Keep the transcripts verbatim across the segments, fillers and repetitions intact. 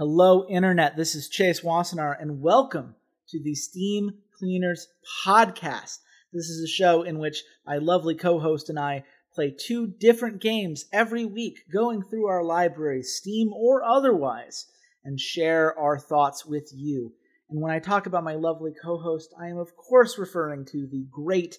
Hello, Internet. This is Chase Wassenaar, and welcome to the Steam Cleaners Podcast. This is a show in which my lovely co-host and I play two different games every week, going through our library, Steam or otherwise, and share our thoughts with you. And when I talk about my lovely co-host, I am, of course, referring to the great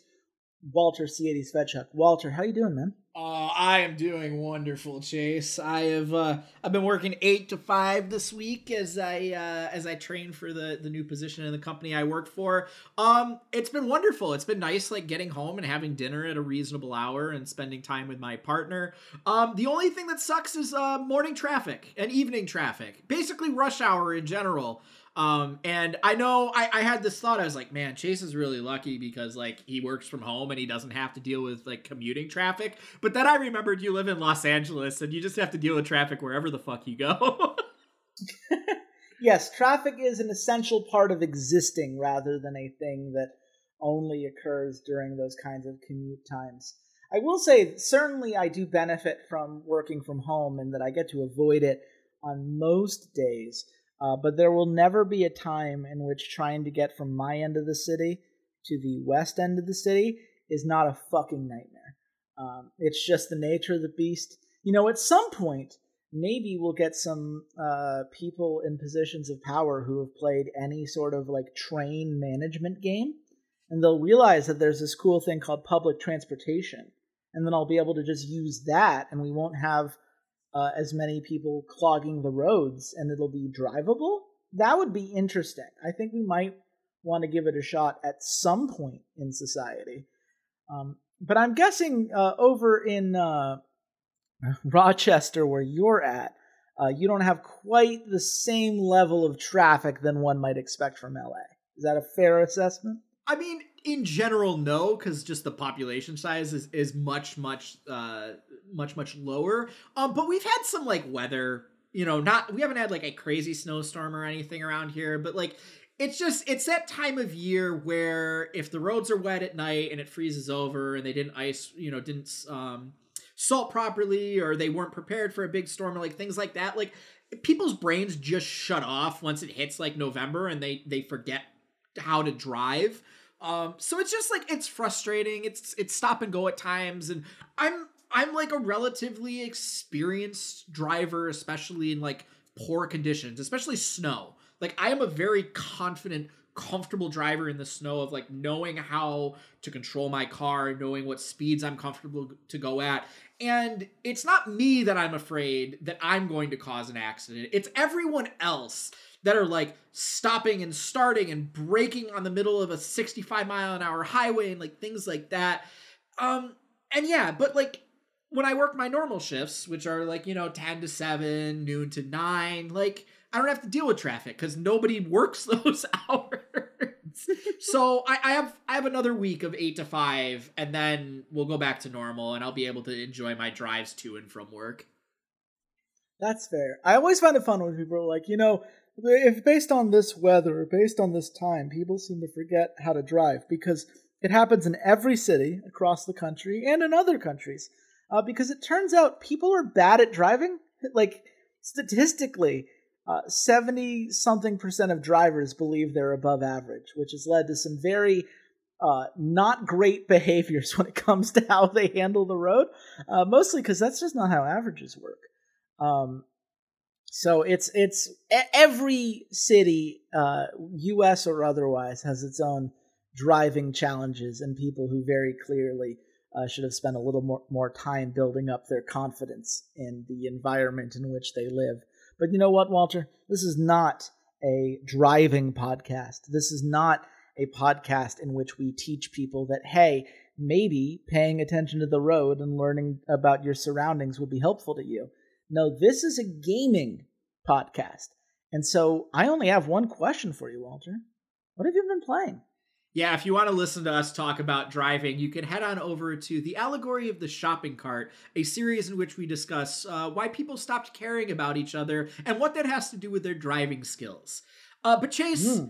Walter Siedis-Vedchuk. Walter, how you doing, man? Oh, I am doing wonderful, Chase. I have uh, I've been working eight to five this week as I uh, as I train for the, the new position in the company I work for. Um, it's been wonderful. It's been nice, like getting home and having dinner at a reasonable hour and spending time with my partner. Um, the only thing that sucks is uh, morning traffic and evening traffic, basically rush hour in general. Um, and I know I, I had this thought, I was like, man, Chase is really lucky because like he works from home and he doesn't have to deal with like commuting traffic. But then I remembered you live in Los Angeles and you just have to deal with traffic wherever the fuck you go. Yes, traffic is an essential part of existing rather than a thing that only occurs during those kinds of commute times. I will say, certainly I do benefit from working from home and that I get to avoid it on most days. Uh, but there will never be a time in which trying to get from my end of the city to the west end of the city is not a fucking nightmare. Um, it's just the nature of the beast. You know, at some point, maybe we'll get some uh, people in positions of power who have played any sort of like train management game, and they'll realize that there's this cool thing called public transportation. And then I'll be able to just use that, and we won't have Uh, as many people clogging the roads, and it'll be drivable. That would be interesting. I think we might want to give it a shot at some point in society. Um, but I'm guessing uh, over in uh, Rochester, where you're at, uh, you don't have quite the same level of traffic than one might expect from L A. Is that a fair assessment? I mean, in general, no, because just the population size is, is much, much, uh, much, much lower. Um, but we've had some like weather, you know, not, we haven't had like a crazy snowstorm or anything around here, but like, it's just, it's that time of year where if the roads are wet at night and it freezes over and they didn't ice, you know, didn't, um, salt properly, or they weren't prepared for a big storm or like things like that. Like people's brains just shut off once it hits like November and they, they forget how to drive. Um, so it's just like, it's frustrating. It's, it's stop and go at times. And I'm, I'm like a relatively experienced driver, especially in like poor conditions, especially snow. Like I am a very confident, comfortable driver in the snow of like knowing how to control my car, knowing what speeds I'm comfortable to go at. And it's not me that I'm afraid that I'm going to cause an accident. It's everyone else that are like stopping and starting and braking on the middle of a sixty-five mile an hour highway and like things like that. Um, and yeah, but like, when I work my normal shifts, which are like, you know, ten to seven, noon to nine, like I don't have to deal with traffic because nobody works those hours. So I, I have I have another week of eight to five and then we'll go back to normal and I'll be able to enjoy my drives to and from work. That's fair. I always find it fun when people are like, you know, if based on this weather, or based on this time, people seem to forget how to drive because it happens in every city across the country and in other countries. Uh, because it turns out people are bad at driving. Like, statistically, uh, seventy-something percent of drivers believe they're above average, which has led to some very uh, not great behaviors when it comes to how they handle the road, uh, mostly because that's just not how averages work. Um, so it's it's every city, uh, U S or otherwise, has its own driving challenges and people who very clearly Uh, should have spent a little more, more time building up their confidence in the environment in which they live. But you know what, Walter? This is not a driving podcast. This is not a podcast in which we teach people that, hey, maybe paying attention to the road and learning about your surroundings will be helpful to you. No, this is a gaming podcast. And so I only have one question for you, Walter. What have you been playing? Yeah, if you want to listen to us talk about driving, you can head on over to The Allegory of the Shopping Cart, a series in which we discuss uh, why people stopped caring about each other and what that has to do with their driving skills. Uh, but Chase, mm.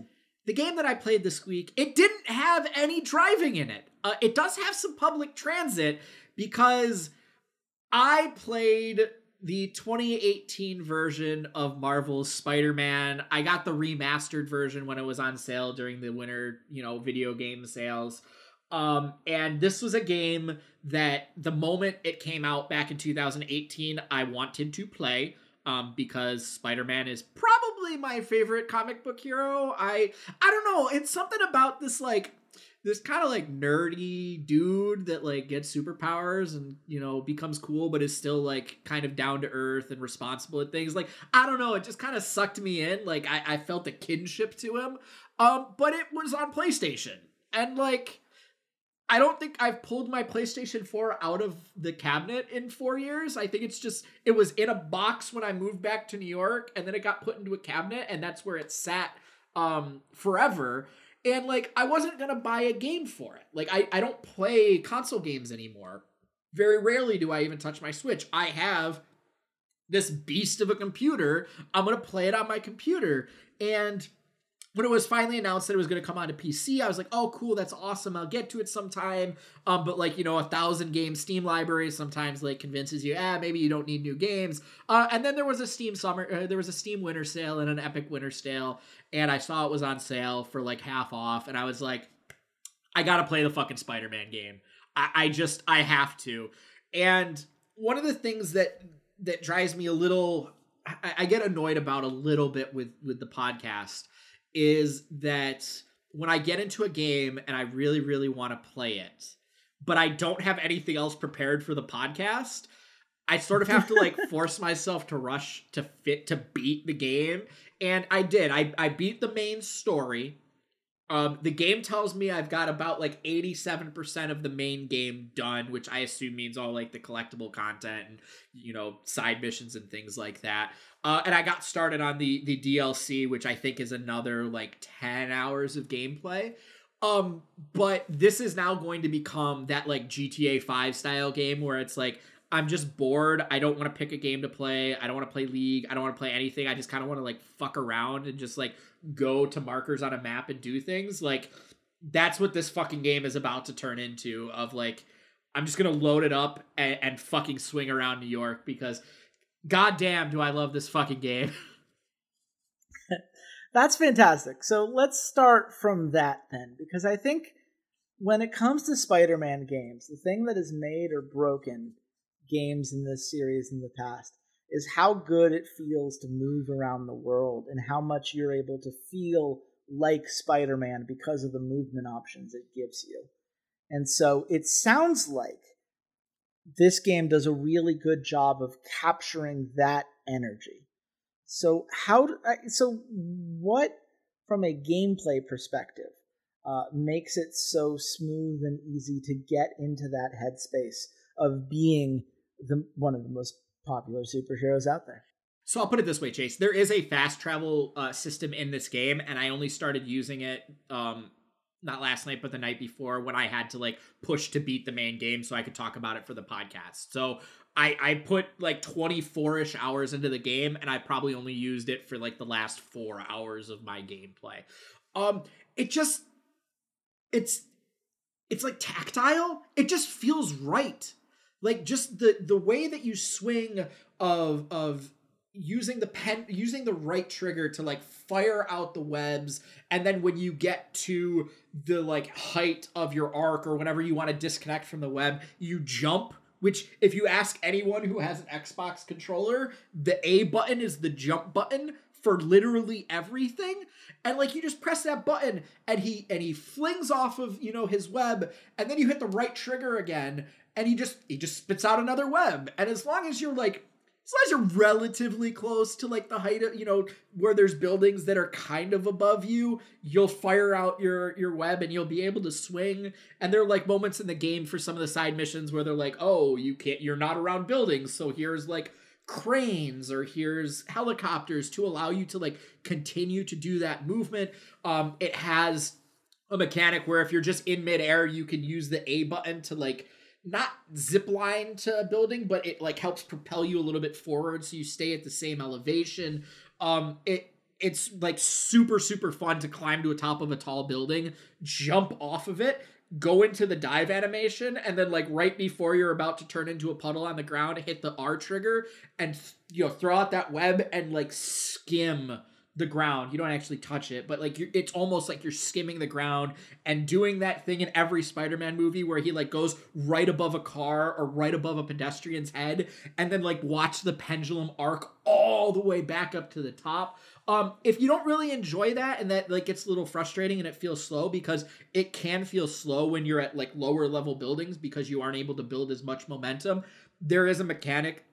the game that I played this week, it didn't have any driving in it. Uh, it does have some public transit because I played the twenty eighteen version of Marvel's Spider-Man. I got the remastered version when it was on sale during the winter, you know, video game sales. Um, and this was a game that the moment it came out back in two thousand eighteen, I wanted to play, um, because Spider-Man is probably my favorite comic book hero. I, I don't know. It's something about this, like, this kind of like nerdy dude that like gets superpowers and, you know, becomes cool, but is still like kind of down to earth and responsible at things. Like, I don't know. It just kind of sucked me in. Like I, I felt a kinship to him. Um, but it was on PlayStation, and like, I don't think I've pulled my PlayStation four out of the cabinet in four years. I think it's just, it was in a box when I moved back to New York, and then it got put into a cabinet, and that's where it sat um, forever. And like, I wasn't going to buy a game for it. Like I, I don't play console games anymore. Very rarely do I even touch my Switch. I have this beast of a computer. I'm going to play it on my computer. And when it was finally announced that it was going to come onto P C, I was like, oh, cool, that's awesome. I'll get to it sometime. Um, but like, you know, a thousand game Steam library sometimes like convinces you, ah, maybe you don't need new games. Uh, and then there was a Steam summer, uh, there was a Steam winter sale and an Epic winter sale. And I saw it was on sale for like half off. And I was like, I got to play the fucking Spider-Man game. I, I just, I have to. And one of the things that, that drives me a little, I, I get annoyed about a little bit with, with the podcast is that when I get into a game and I really, really want to play it, but I don't have anything else prepared for the podcast, I sort of have to like force myself to rush to fit, to beat the game. And I did, I, I beat the main story. Um, the game tells me I've got about like eighty-seven percent of the main game done, which I assume means all like the collectible content and, you know, side missions and things like that. Uh, and I got started on the, the D L C, which I think is another like ten hours of gameplay. Um, but this is now going to become that like G T A five style game where it's like, I'm just bored. I don't want to pick a game to play. I don't want to play League. I don't want to play anything. I just kind of want to like fuck around and just like go to markers on a map and do things. Like that's what this fucking game is about to turn into, of like, I'm just going to load it up and, and fucking swing around New York, because goddamn do I love this fucking game. That's fantastic. So let's start from that then, because I think when it comes to Spider-Man games, the thing that has made or broken games in this series in the past is how good it feels to move around the world and how much you're able to feel like Spider-Man because of the movement options it gives you. And so it sounds like this game does a really good job of capturing that energy. So how do, so what from a gameplay perspective uh, makes it so smooth and easy to get into that headspace of being the one of the most popular superheroes out there? So I'll put it this way, Chase. There is a fast travel uh, system in this game, and I only started using it um, not last night, but the night before, when I had to like push to beat the main game so I could talk about it for the podcast. So I, I put like twenty-four-ish hours into the game, and I probably only used it for like the last four hours of my gameplay. Um, it just, it's, it's like tactile. It just feels right. Like just the, the way that you swing of of using the pen, using the right trigger to like fire out the webs. And then when you get to the like height of your arc or whenever you want to disconnect from the web, you jump, which if you ask anyone who has an Xbox controller, the A button is the jump button for literally everything. And like, you just press that button and he, and he flings off of, you know, his web, and then you hit the right trigger again, and he just, he just spits out another web. And as long as you're like, as long as you're relatively close to like the height of, you know, where there's buildings that are kind of above you, you'll fire out your, your web and you'll be able to swing. And there are like moments in the game for some of the side missions where they're like, oh, you can't, you're not around buildings, so here's like cranes or here's helicopters to allow you to like continue to do that movement. Um, it has a mechanic where if you're just in midair, you can use the A button to like not zip line to a building, but it like helps propel you a little bit forward, so you stay at the same elevation. Um, it it's like super, super fun to climb to the top of a tall building, jump off of it, go into the dive animation, and then like right before you're about to turn into a puddle on the ground, hit the R trigger and, you know, throw out that web and like skim the ground. You don't actually touch it, but like you're, it's almost like you're skimming the ground and doing that thing in every Spider-Man movie where he like goes right above a car or right above a pedestrian's head and then like watch the pendulum arc all the way back up to the top. Um, if you don't really enjoy that and that like gets a little frustrating and it feels slow, because it can feel slow when you're at like lower level buildings because you aren't able to build as much momentum, there is a mechanic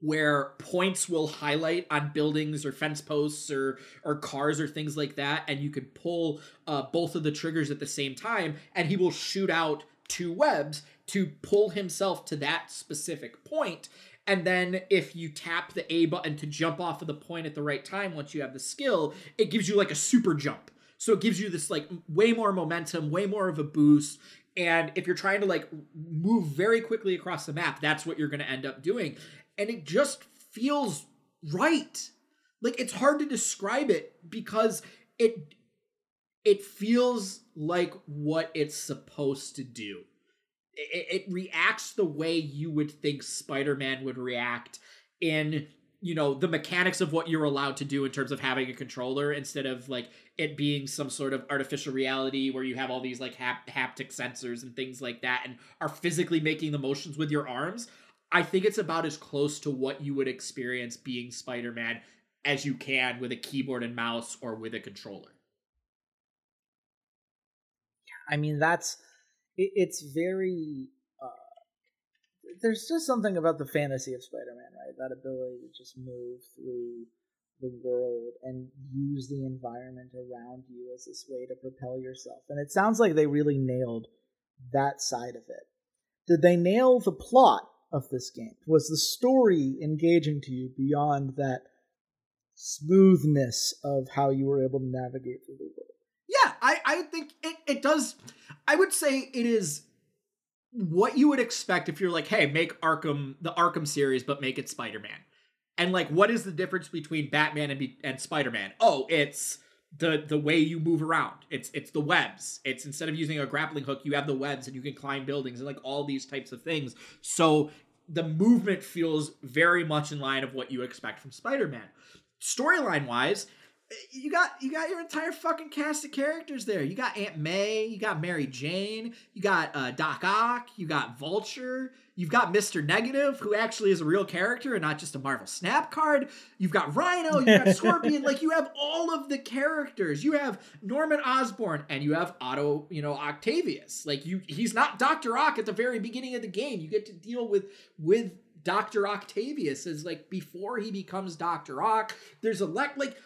where points will highlight on buildings or fence posts or or cars or things like that, and you could pull uh, both of the triggers at the same time, and he will shoot out two webs to pull himself to that specific point. And then if you tap the A button to jump off of the point at the right time, once you have the skill, it gives you like a super jump. So it gives you this like way more momentum, way more of a boost. And if you're trying to like move very quickly across the map, that's what you're going to end up doing. And it just feels right. Like, it's hard to describe it because it it feels like what it's supposed to do. It, it reacts the way you would think Spider-Man would react in, you know, the mechanics of what you're allowed to do in terms of having a controller, instead of like it being some sort of artificial reality where you have all these like hap- haptic sensors and things like that and are physically making the motions with your arms. I think it's about as close to what you would experience being Spider-Man as you can with a keyboard and mouse or with a controller. I mean, that's, it, it's very, uh, there's just something about the fantasy of Spider-Man, right? That ability to just move through the world and use the environment around you as this way to propel yourself. And it sounds like they really nailed that side of it. Did they nail the plot of this game? Was the story engaging to you beyond that smoothness of how you were able to navigate through the world? Yeah, I, I think it, it does. I would say it is what you would expect if you're like, hey, make Arkham, the Arkham series, but make it Spider-Man. And like, what is the difference between Batman and, be, and Spider-Man? Oh, it's the the way you move around. It's it's the webs. It's instead of using a grappling hook, you have the webs and you can climb buildings and like all these types of things. So the movement feels very much in line of what you expect from Spider-Man. Storyline wise, you got you got your entire fucking cast of characters there. You got Aunt May, you got Mary Jane, you got uh, Doc Ock, you got Vulture, you've got Mister Negative, who actually is a real character and not just a Marvel Snap card. You've got Rhino, you've got Scorpion, like you have all of the characters. You have Norman Osborn and you have Otto, you know, Octavius. Like you, he's not Doctor Ock at the very beginning of the game. You get to deal with with Doctor Octavius as like before he becomes Doctor Ock. There's a le- like.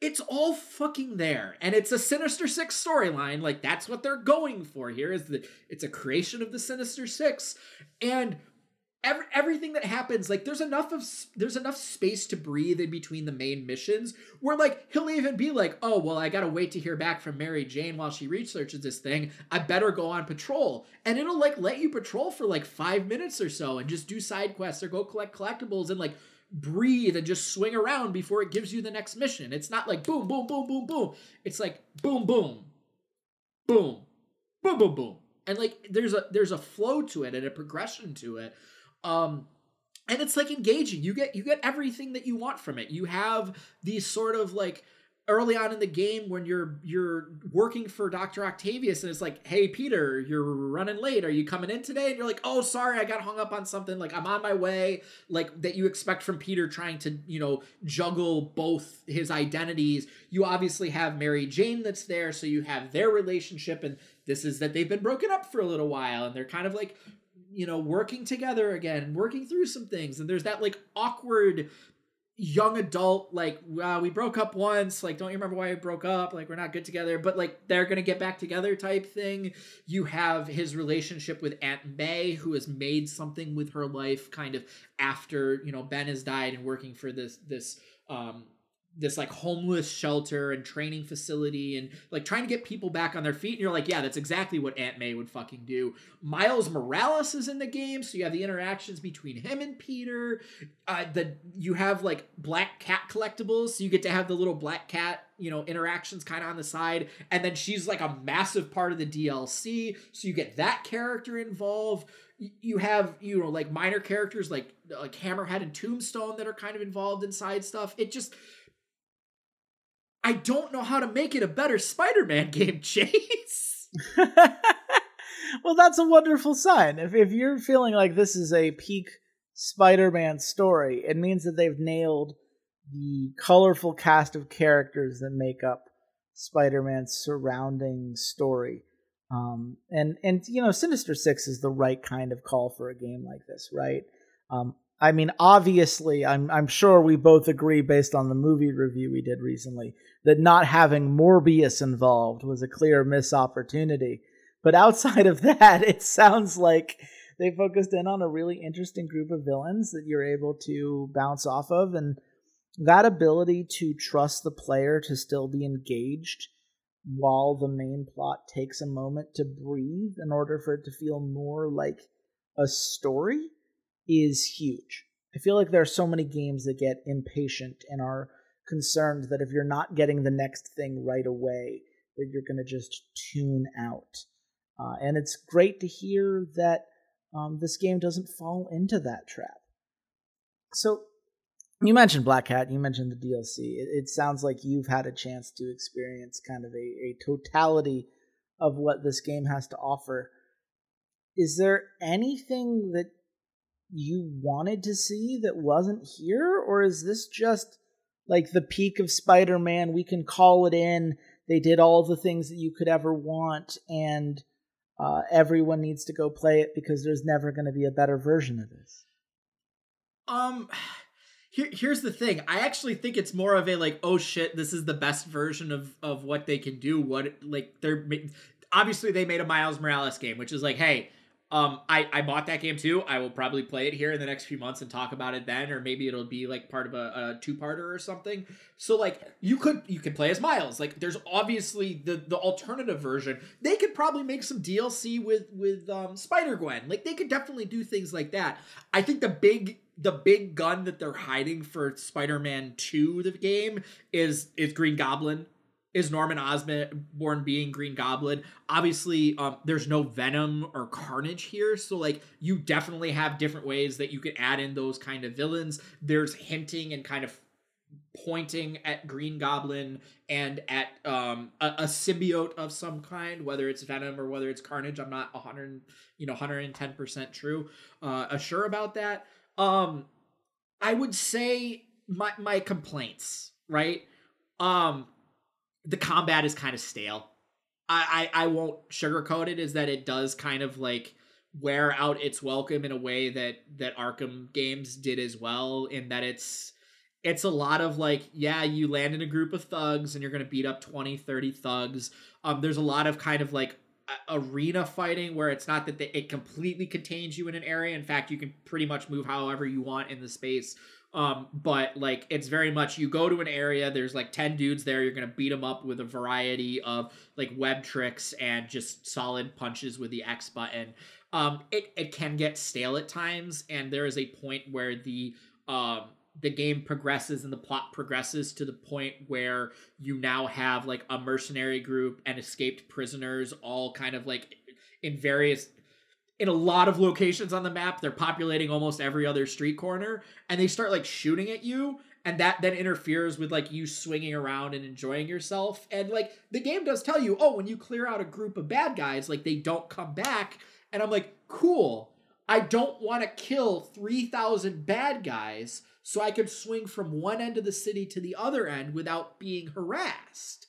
It's all fucking there, and it's a Sinister Six storyline. Like, that's what they're going for here, is that it's a creation of the Sinister Six, and every, everything that happens, like, there's enough of there's enough space to breathe in between the main missions where, like, he'll even be like, oh, well, I gotta wait to hear back from Mary Jane while she researches this thing. I better go on patrol. And it'll, like, let you patrol for, like, five minutes or so and just do side quests or go collect collectibles and, like, breathe and just swing around before it gives you the next mission. It's not like boom, boom, boom, boom, boom. It's like boom, boom, boom, boom, boom, boom. And like there's a there's a flow to it and a progression to it. Um, and it's like engaging. You get you get everything that you want from it. You have these sort of like early on in the game when you're you're working for Doctor Octavius and it's like, hey, Peter, you're running late. Are you coming in today? And you're like, oh, sorry, I got hung up on something. Like, I'm on my way. Like, that you expect from Peter trying to, you know, juggle both his identities. You obviously have Mary Jane that's there, so you have their relationship. And this is that they've been broken up for a little while. And they're kind of like, you know, working together again, working through some things. And there's that, like, awkward young adult, like, wow, we broke up once, like, don't you remember why we broke up, like, we're not good together, but, like, they're gonna get back together type thing. You have his relationship with Aunt May, who has made something with her life, kind of after, you know, Ben has died and working for this, this, um, this like homeless shelter and training facility and like trying to get people back on their feet. And you're like, yeah, that's exactly what Aunt May would fucking do. Miles Morales is in the game. So you have the interactions between him and Peter. Uh, the, you have like Black Cat collectibles. So you get to have the little Black Cat, you know, interactions kind of on the side. And then she's like a massive part of the D L C. So you get that character involved. You have, you know, like minor characters like, like Hammerhead and Tombstone that are kind of involved in side stuff. It just, I don't know how to make it a better Spider-Man game, Chase. Well, that's a wonderful sign. If if you're feeling like this is a peak Spider-Man story, it means that they've nailed the colorful cast of characters that make up Spider-Man's surrounding story. Um, and, and, you know, Sinister Six is the right kind of call for a game like this, right? Um, I mean, obviously, I'm I'm sure we both agree based on the movie review we did recently that not having Morbius involved was a clear missed opportunity. But outside of that, it sounds like they focused in on a really interesting group of villains that you're able to bounce off of. And that ability to trust the player to still be engaged while the main plot takes a moment to breathe in order for it to feel more like a story is huge. I feel like there are so many games that get impatient and are concerned that if you're not getting the next thing right away, that you're going to just tune out. Uh, and it's great to hear that um, this game doesn't fall into that trap. So you mentioned Black Cat, you mentioned the D L C. It, it sounds like you've had a chance to experience kind of a, a totality of what this game has to offer. Is there anything that you wanted to see that wasn't here, or is this just like the peak of Spider-Man? We can call it in. They did all the things that you could ever want, and uh, everyone needs to go play it because there's never going to be a better version of this. Um, here, here's the thing. I actually think it's more of a like, oh shit, this is the best version of of what they can do. What like they're obviously they made a Miles Morales game, which is like, hey. Um, I, I bought that game too. I will probably play it here in the next few months and talk about it then, or maybe it'll be like part of a, a two-parter or something. So like you could, you could play as Miles. Like there's obviously the, the alternative version. They could probably make some D L C with, with, um, Spider-Gwen. Like they could definitely do things like that. I think the big, the big gun that they're hiding for Spider-Man two, the game is, is Green Goblin. Is Norman Osborn being Green Goblin? Obviously, um, there's no Venom or Carnage here. So, like, you definitely have different ways that you could add in those kind of villains. There's hinting and kind of pointing at Green Goblin and at um, a, a symbiote of some kind, whether it's Venom or whether it's Carnage. I'm not one hundred, you know, one hundred ten percent true, uh, sure about that. Um, I would say my my complaints, right? Um... The combat is kind of stale. I, I, I won't sugarcoat it, is that it does kind of like wear out its welcome in a way that, that Arkham games did as well, in that it's it's a lot of like, yeah, you land in a group of thugs and you're going to beat up twenty, thirty thugs. Um, there's a lot of kind of like arena fighting where it's not that they, it completely contains you in an area. In fact, you can pretty much move however you want in the space. Um, but like, it's very much, you go to an area, there's like ten dudes there. You're going to beat them up with a variety of like web tricks and just solid punches with the X button. Um, it, it can get stale at times. And there is a point where the, um, the game progresses and the plot progresses to the point where you now have like a mercenary group and escaped prisoners all kind of like in various in a lot of locations on the map. They're populating almost every other street corner, and they start like shooting at you, and that then interferes with like you swinging around and enjoying yourself. And like the game does tell you, oh, when you clear out a group of bad guys, like they don't come back. And I'm like, cool. I don't want to kill three thousand bad guys so I could swing from one end of the city to the other end without being harassed.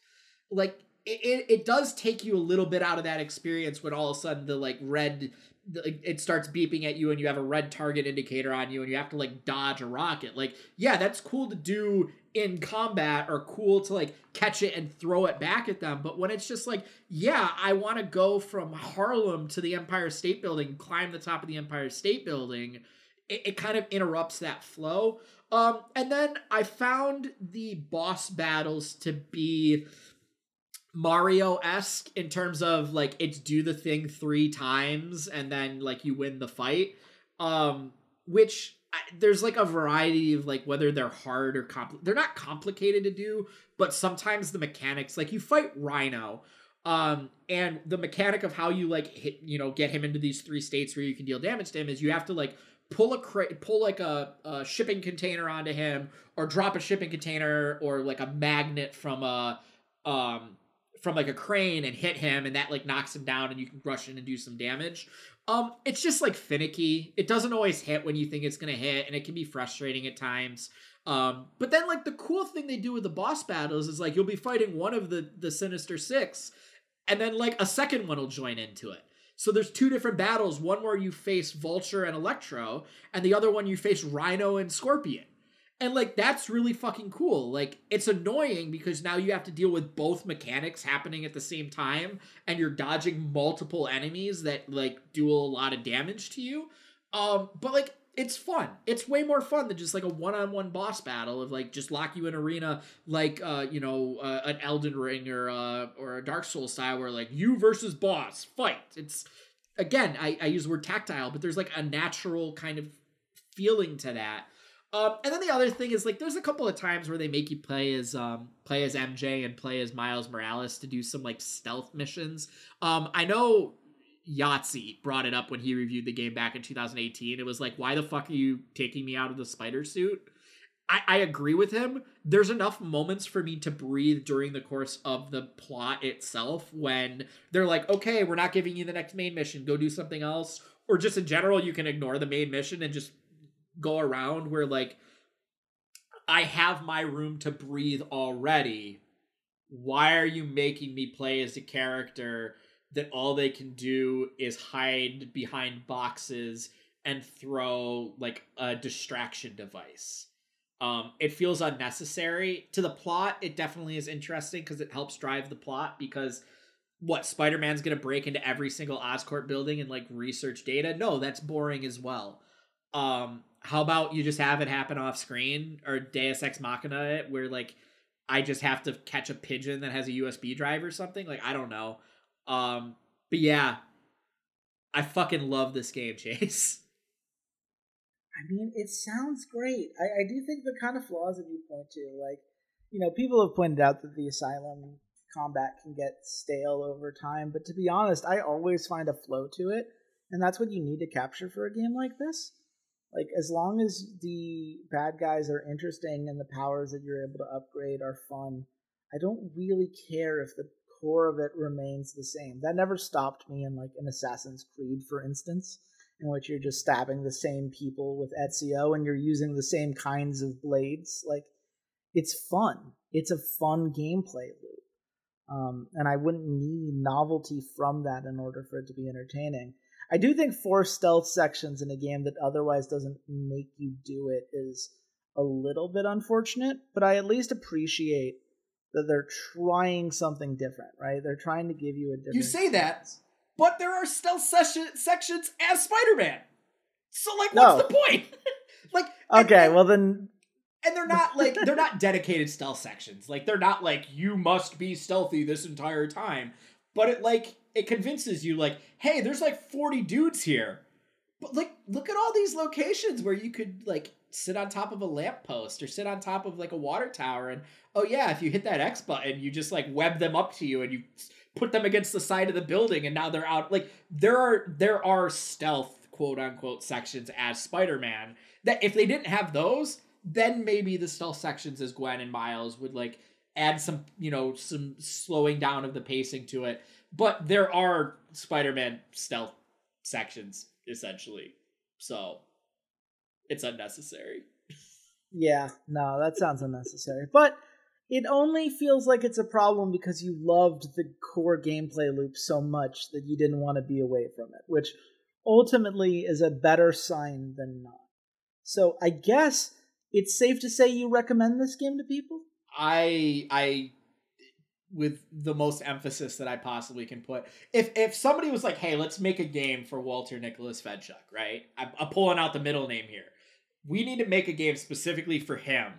Like it, it, it does take you a little bit out of that experience when all of a sudden the like red, it starts beeping at you and you have a red target indicator on you and you have to like dodge a rocket. Like, yeah, that's cool to do in combat, or cool to like catch it and throw it back at them. But when it's just like, yeah, I want to go from Harlem to the Empire State Building, climb the top of the Empire State Building, it, it kind of interrupts that flow. Um, and then I found the boss battles to be Mario-esque in terms of, like, it's do the thing three times and then, like, you win the fight. Um, which I, there's, like, a variety of, like, whether they're hard or complicated. They're not complicated to do, but sometimes the mechanics, like, you fight Rhino. Um, and the mechanic of how you, like, hit, you know, get him into these three states where you can deal damage to him is you have to, like, pull a crate, pull like a, a shipping container onto him, or drop a shipping container or like a magnet from a, um, from like a crane and hit him, and that like knocks him down and you can rush in and do some damage. Um, it's just like finicky. It doesn't always hit when you think it's going to hit, and it can be frustrating at times. Um, but then like the cool thing they do with the boss battles is like, you'll be fighting one of the, the Sinister Six, and then like a second one will join into it. So there's two different battles, one where you face Vulture and Electro, and the other one you face Rhino and Scorpion. And, like, that's really fucking cool. Like, it's annoying because now you have to deal with both mechanics happening at the same time, and you're dodging multiple enemies that, like, do a lot of damage to you. Um, but, like, it's fun. It's way more fun than just, like, a one-on-one boss battle of, like, just lock you in arena like, uh, you know, uh, an Elden Ring or uh, or a Dark Souls style where, like, you versus boss, fight. It's, again, I, I use the word tactile, but there's, like, a natural kind of feeling to that. Um, and then the other thing is, like, there's a couple of times where they make you play as um, play as M J and play as Miles Morales to do some, like, stealth missions. Um, I know... Yahtzee brought it up when he reviewed the game back in two thousand eighteen. It was like, why the fuck are you taking me out of the spider suit? I, I agree with him. There's enough moments for me to breathe during the course of the plot itself when they're like, okay, we're not giving you the next main mission, go do something else. Or just in general, you can ignore the main mission and just go around, where like, I have my room to breathe already. Why are you making me play as a character that all they can do is hide behind boxes and throw like a distraction device? Um, it feels unnecessary to the plot. It definitely is interesting because it helps drive the plot, because what, Spider-Man's going to break into every single Oscorp building and like research data? No, that's boring as well. Um, how about you just have it happen off screen, or Deus Ex Machina it, where like, I just have to catch a pigeon that has a U S B drive or something. Like, I don't know. Um, but yeah, I fucking love this game, Chase. I mean, it sounds great. I, I do think the kind of flaws that you point to, like, you know, people have pointed out that the asylum combat can get stale over time, but to be honest, I always find a flow to it, and that's what you need to capture for a game like this. Like, as long as the bad guys are interesting and the powers that you're able to upgrade are fun, I don't really care if the core of it remains the same. That never stopped me in like an Assassin's Creed, for instance, in which you're just stabbing the same people with Ezio and you're using the same kinds of blades. Like, it's fun. It's a fun gameplay loop. Um, and I wouldn't need novelty from that in order for it to be entertaining. I do think four stealth sections in a game that otherwise doesn't make you do it is a little bit unfortunate, but I at least appreciate that they're trying something different, right? They're trying to give you a different... You say that, but there are stealth session, sections as Spider-Man. So, like, what's no. the point? Like, okay, and, well then... And they're not, like, they're not dedicated stealth sections. Like, they're not, like, you must be stealthy this entire time. But it, like, it convinces you, like, hey, there's, like, forty dudes here. But, like, look at all these locations where you could, like, sit on top of a lamppost or sit on top of like a water tower, and oh yeah, if you hit that X button, you just like web them up to you and you put them against the side of the building, and now they're out. Like, there are there are stealth quote unquote sections as Spider-Man that if they didn't have those, then maybe the stealth sections as Gwen and Miles would like add some, you know, some slowing down of the pacing to it. But there are Spider-Man stealth sections essentially, so it's unnecessary. Yeah, no, that sounds unnecessary. But it only feels like it's a problem because you loved the core gameplay loop so much that you didn't want to be away from it, which ultimately is a better sign than not. So I guess it's safe to say you recommend this game to people? I I with the most emphasis that I possibly can put. If if somebody was like, hey, let's make a game for Walter Nicholas Vedchuk, right? I'm, I'm pulling out the middle name here. We need to make a game specifically for him.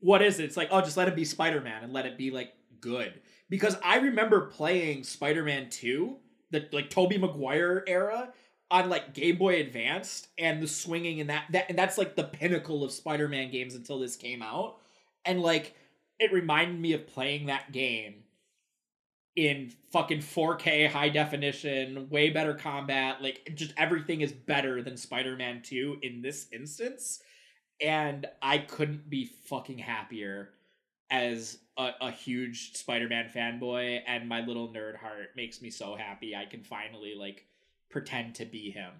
What is it? It's like, oh, just let it be Spider-Man and let it be, like, good. Because I remember playing Spider-Man two, the, like, Tobey Maguire era, on, like, Game Boy Advance, and the swinging and that, that. And that's, like, the pinnacle of Spider-Man games until this came out. And, like, it reminded me of playing that game in fucking four K high definition, way better combat. Like, just everything is better than Spider-Man two in this instance. And I couldn't be fucking happier as a, a huge Spider-Man fanboy, and my little nerd heart makes me so happy I can finally, like, pretend to be him.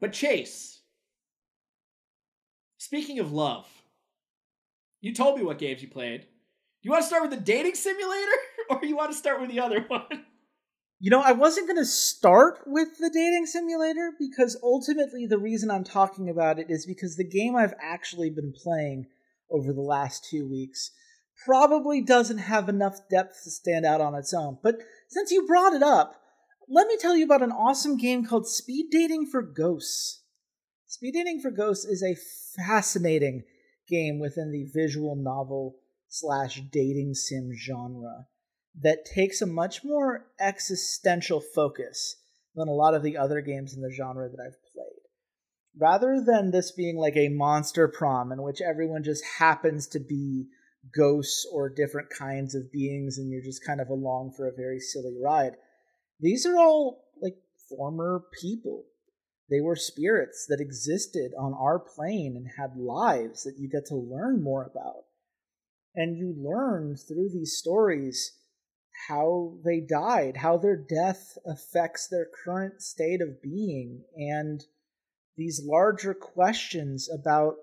But Chase, speaking of love, you told me what games you played. You want to start with the dating simulator, or you want to start with the other one? You know, I wasn't going to start with the dating simulator, because ultimately the reason I'm talking about it is because the game I've actually been playing over the last two weeks probably doesn't have enough depth to stand out on its own. But since you brought it up, let me tell you about an awesome game called Speed Dating for Ghosts. Speed Dating for Ghosts is a fascinating game within the visual novel slash dating sim genre that takes a much more existential focus than a lot of the other games in the genre that I've played. Rather than this being like a monster prom in which everyone just happens to be ghosts or different kinds of beings and you're just kind of along for a very silly ride, these are all like former people. They were spirits that existed on our plane and had lives that you get to learn more about. And you learn through these stories how they died, how their death affects their current state of being, and these larger questions about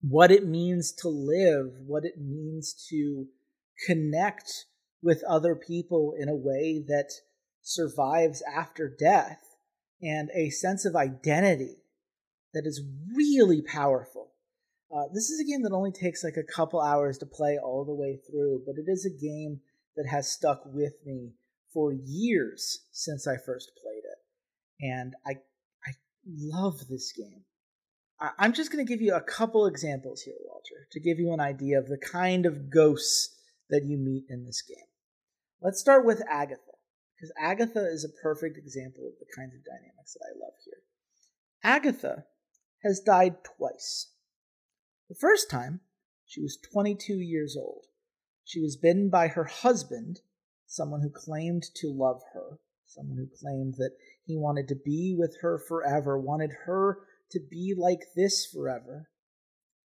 what it means to live, what it means to connect with other people in a way that survives after death, and a sense of identity that is really powerful. Uh, this is a game that only takes like a couple hours to play all the way through, but it is a game that has stuck with me for years since I first played it. And I I love this game. I, I'm just going to give you a couple examples here, Walter, to give you an idea of the kind of ghosts that you meet in this game. Let's start with Agatha, because Agatha is a perfect example of the kinds of dynamics that I love here. Agatha has died twice. The first time, she was twenty-two years old. She was bitten by her husband, someone who claimed to love her, someone who claimed that he wanted to be with her forever, wanted her to be like this forever,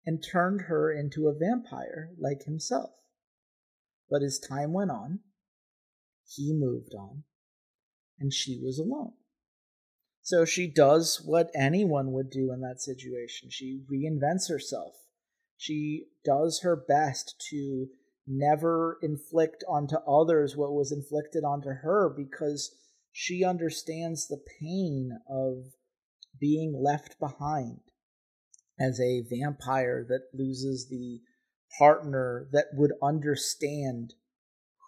and turned her into a vampire like himself. But as time went on, he moved on, and she was alone. So she does what anyone would do in that situation. She reinvents herself. She does her best to never inflict onto others what was inflicted onto her, because she understands the pain of being left behind as a vampire that loses the partner that would understand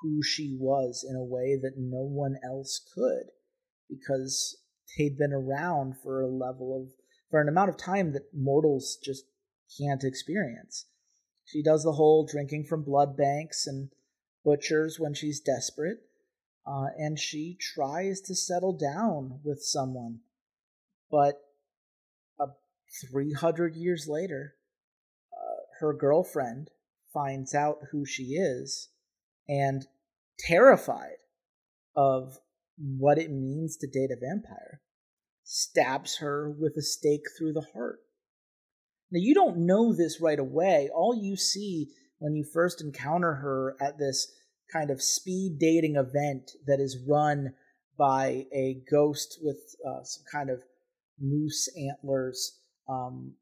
who she was in a way that no one else could, because they'd been around for a level of, for an amount of time that mortals just can't experience. She does the whole drinking from blood banks and butchers when she's desperate, uh, and she tries to settle down with someone. But uh, three hundred years later, uh, her girlfriend finds out who she is, and terrified of what it means to date a vampire, stabs her with a stake through the heart. Now, you don't know this right away. All you see when you first encounter her at this kind of speed dating event that is run by a ghost with uh, some kind of moose antlers um,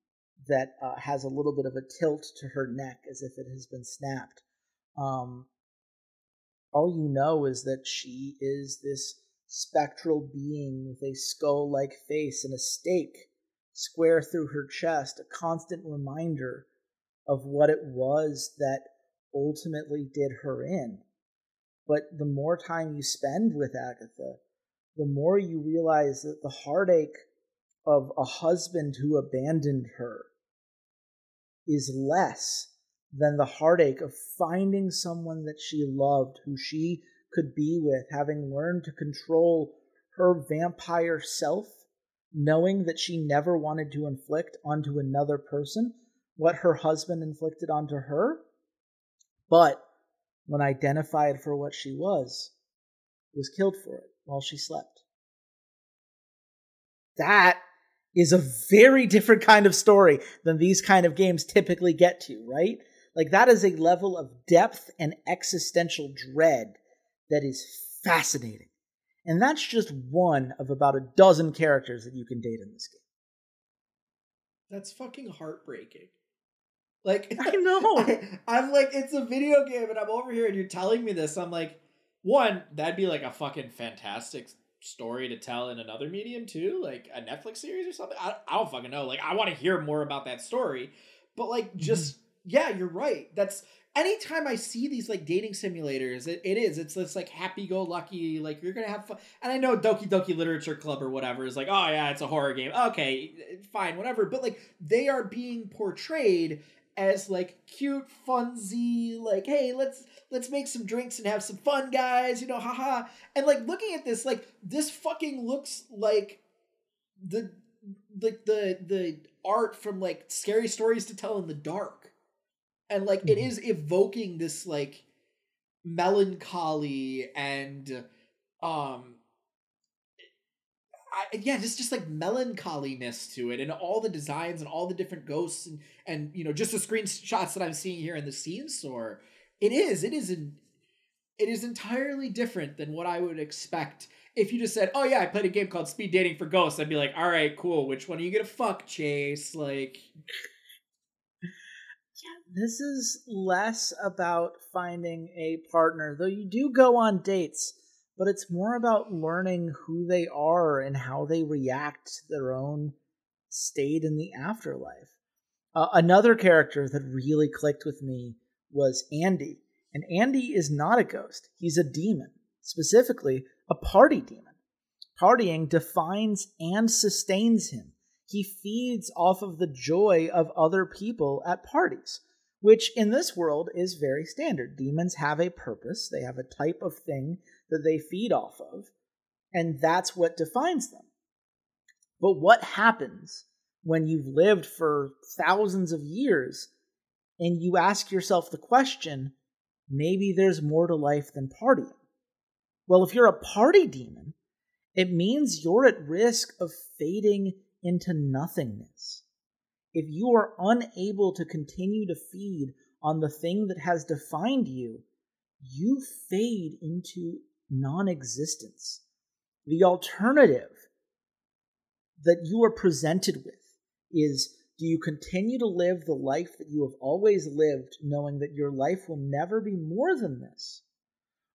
that uh, has a little bit of a tilt to her neck as if it has been snapped. Um, All you know is that she is this spectral being with a skull-like face and a stake square through her chest, a constant reminder of what it was that ultimately did her in, But the more time you spend with Agatha, the more you realize that the heartache of a husband who abandoned her is less than the heartache of finding someone that she loved, who she could be with, having learned to control her vampire self, knowing that she never wanted to inflict onto another person what her husband inflicted onto her, but when identified for what she was, was killed for it while she slept. That is a very different kind of story than these kind of games typically get to, right? Like, that is a level of depth and existential dread that is fascinating. And that's just one of about a dozen characters that you can date in this game. That's fucking heartbreaking. Like, I know. I, I'm like, it's a video game and I'm over here and you're telling me this. I'm like, one, that'd be like a fucking fantastic story to tell in another medium too, like a Netflix series or something. I, I don't fucking know. Like, I want to hear more about that story. But like, just, yeah, you're right. That's, anytime I see these like dating simulators, it, it is, it's this like happy-go-lucky, like you're going to have fun. And I know Doki Doki Literature Club or whatever is like, oh yeah, it's a horror game. Okay, fine, whatever. But like, they are being portrayed as like cute, funsy, like, hey, let's let's make some drinks and have some fun, guys, you know, haha. And like, looking at this, like, this fucking looks like the like the the art from like Scary Stories to Tell in the Dark. And like, it is evoking this like melancholy and um I, yeah, just just like melancholiness to it, and all the designs and all the different ghosts and, and you know, just the screenshots that I'm seeing here in the scene store, it is it is an, it is entirely different than what I would expect if you just said, "Oh yeah, I played a game called Speed Dating for Ghosts." I'd be like, "All right, cool. Which one are you gonna fuck, Chase?" Like, yeah, this is less about finding a partner, though you do go on dates. But it's more about learning who they are and how they react to their own state in the afterlife. Uh, another character that really clicked with me was Andy. And Andy is not a ghost. He's a demon, specifically a party demon. Partying defines and sustains him. He feeds off of the joy of other people at parties, which in this world is very standard. Demons have a purpose. They have a type of thing that they feed off of, and that's what defines them. But what happens when you've lived for thousands of years and you ask yourself the question, maybe there's more to life than partying? Well, if you're a party demon, it means you're at risk of fading into nothingness. If you are unable to continue to feed on the thing that has defined you, you fade into non-existence. The alternative that you are presented with is, do you continue to live the life that you have always lived, knowing that your life will never be more than this?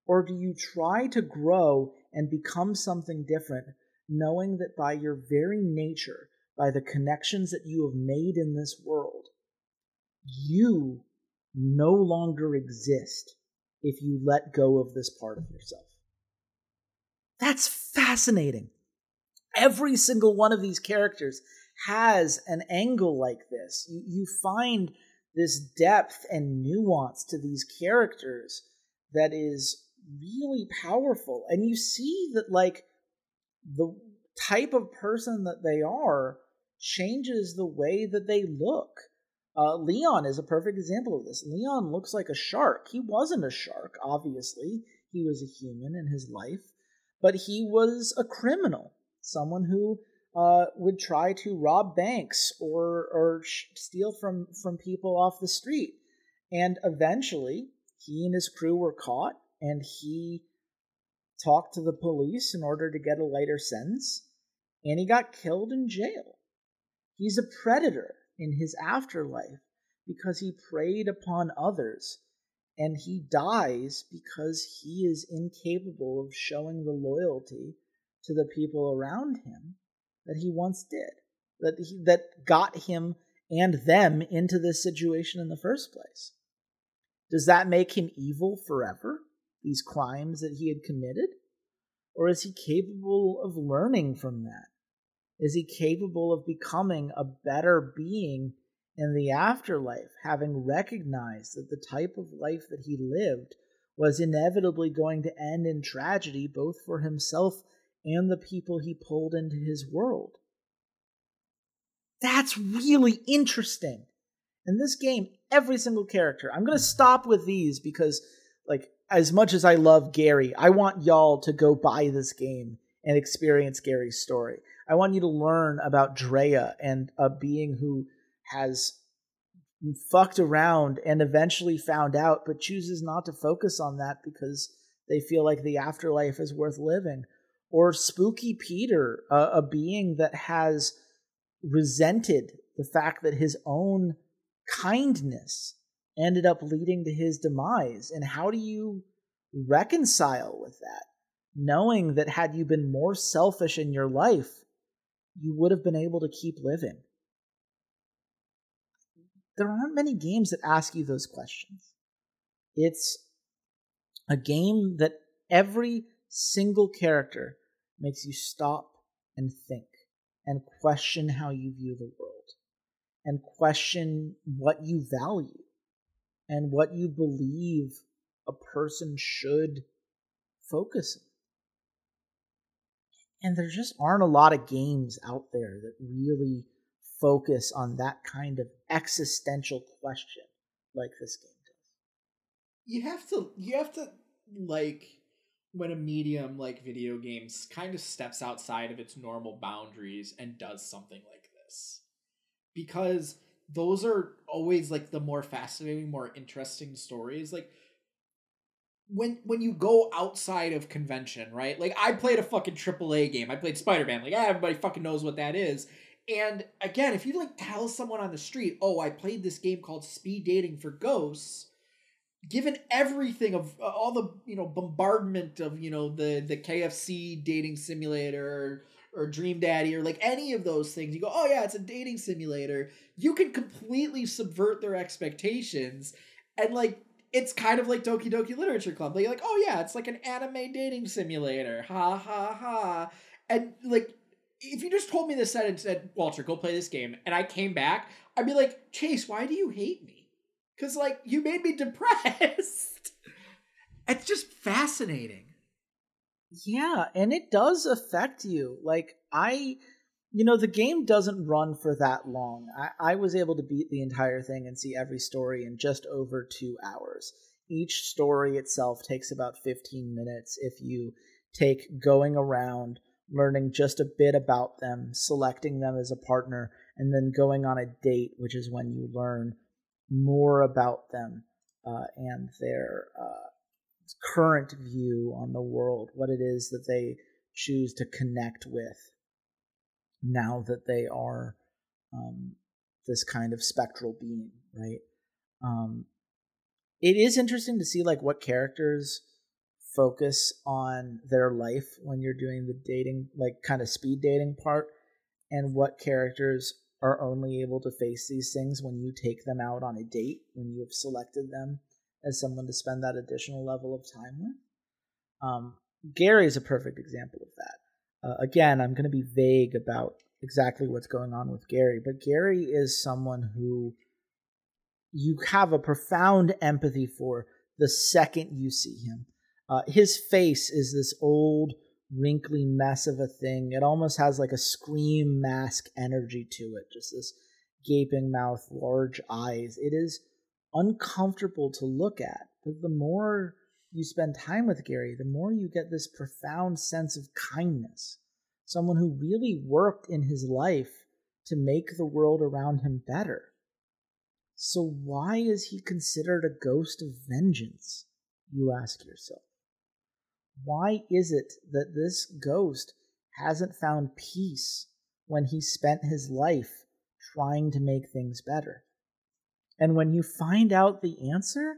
Or do you try to grow and become something different, knowing that by your very nature, by the connections that you have made in this world, you no longer exist if you let go of this part of yourself? That's fascinating. Every single one of these characters has an angle like this. You, you find this depth and nuance to these characters that is really powerful. And you see that, like, the type of person that they are changes the way that they look. Uh, Leon is a perfect example of this. Leon looks like a shark. He wasn't a shark, obviously. He was a human in his life, but he was a criminal, someone who uh, would try to rob banks or or steal from, from people off the street. And eventually, he and his crew were caught, and he talked to the police in order to get a lighter sentence, and he got killed in jail. He's a predator in his afterlife because he preyed upon others, and he dies because he is incapable of showing the loyalty to the people around him that he once did, that he, that got him and them into this situation in the first place. Does that make him evil forever? these crimes that he had committed? Or is he capable of learning from that? Is he capable of becoming a better being in the afterlife, having recognized that the type of life that he lived was inevitably going to end in tragedy, both for himself and the people he pulled into his world? That's really interesting. In this game, every single character... I'm going to stop with these because, like, as much as I love Gary, I want y'all to go buy this game and experience Gary's story. I want you to learn about Drea and a being who has fucked around and eventually found out, but chooses not to focus on that because they feel like the afterlife is worth living. Or Spooky Peter, a, a being that has resented the fact that his own kindness ended up leading to his demise. And how do you reconcile with that, knowing that had you been more selfish in your life, you would have been able to keep living? There aren't many games that ask you those questions. It's a game that every single character makes you stop and think and question how you view the world, and question what you value and what you believe a person should focus on. And there just aren't a lot of games out there that really focus on that kind of existential question like this game does. You have to, you have to, like, when a medium like video games kind of steps outside of its normal boundaries and does something like this. Because those are always, like, the more fascinating, more interesting stories. Like, when when you go outside of convention, right? Like, I played a fucking triple A game. I played Spider-Man. Like, ah, everybody fucking knows what that is. And, again, if you, like, tell someone on the street, oh, I played this game called Speed Dating for Ghosts, given everything of uh, all the, you know, bombardment of, you know, the, the K F C dating simulator, or Dream Daddy, or like any of those things, you go, oh yeah, it's a dating simulator. You can completely subvert their expectations. And, like, it's kind of like Doki Doki Literature Club. Like, like, oh yeah, it's like an anime dating simulator. Ha ha ha. And, like, if you just told me this and said, Walter, go play this game, and I came back, I'd be like, Chase, why do you hate me? Because, like, you made me depressed. It's just fascinating. Yeah, and it does affect you. Like, I, you know, the game doesn't run for that long. I, I was able to beat the entire thing and see every story in just over two hours. Each story itself takes about fifteen minutes if you take going around, learning just a bit about them, selecting them as a partner, and then going on a date, which is when you learn more about them uh, and their... Uh, current view on the world, what it is that they choose to connect with now that they are um, this kind of spectral being, right? Um, it is interesting to see, like, what characters focus on their life when you're doing the dating, like, kind of speed dating part, and what characters are only able to face these things when you take them out on a date, when you have selected them as someone to spend that additional level of time with. Um, Gary is a perfect example of that. Uh, again, I'm going to be vague about exactly what's going on with Gary, but Gary is someone who you have a profound empathy for the second you see him. Uh, his face is this old, wrinkly mess of a thing. It almost has, like, a Scream mask energy to it, just this gaping mouth, large eyes. It is uncomfortable to look at, but the more you spend time with Gary, the more you get this profound sense of kindness. Someone who really worked in his life to make the world around him better. So why is he considered a ghost of vengeance, you ask yourself? Why is it that this ghost hasn't found peace when he spent his life trying to make things better? And when you find out the answer,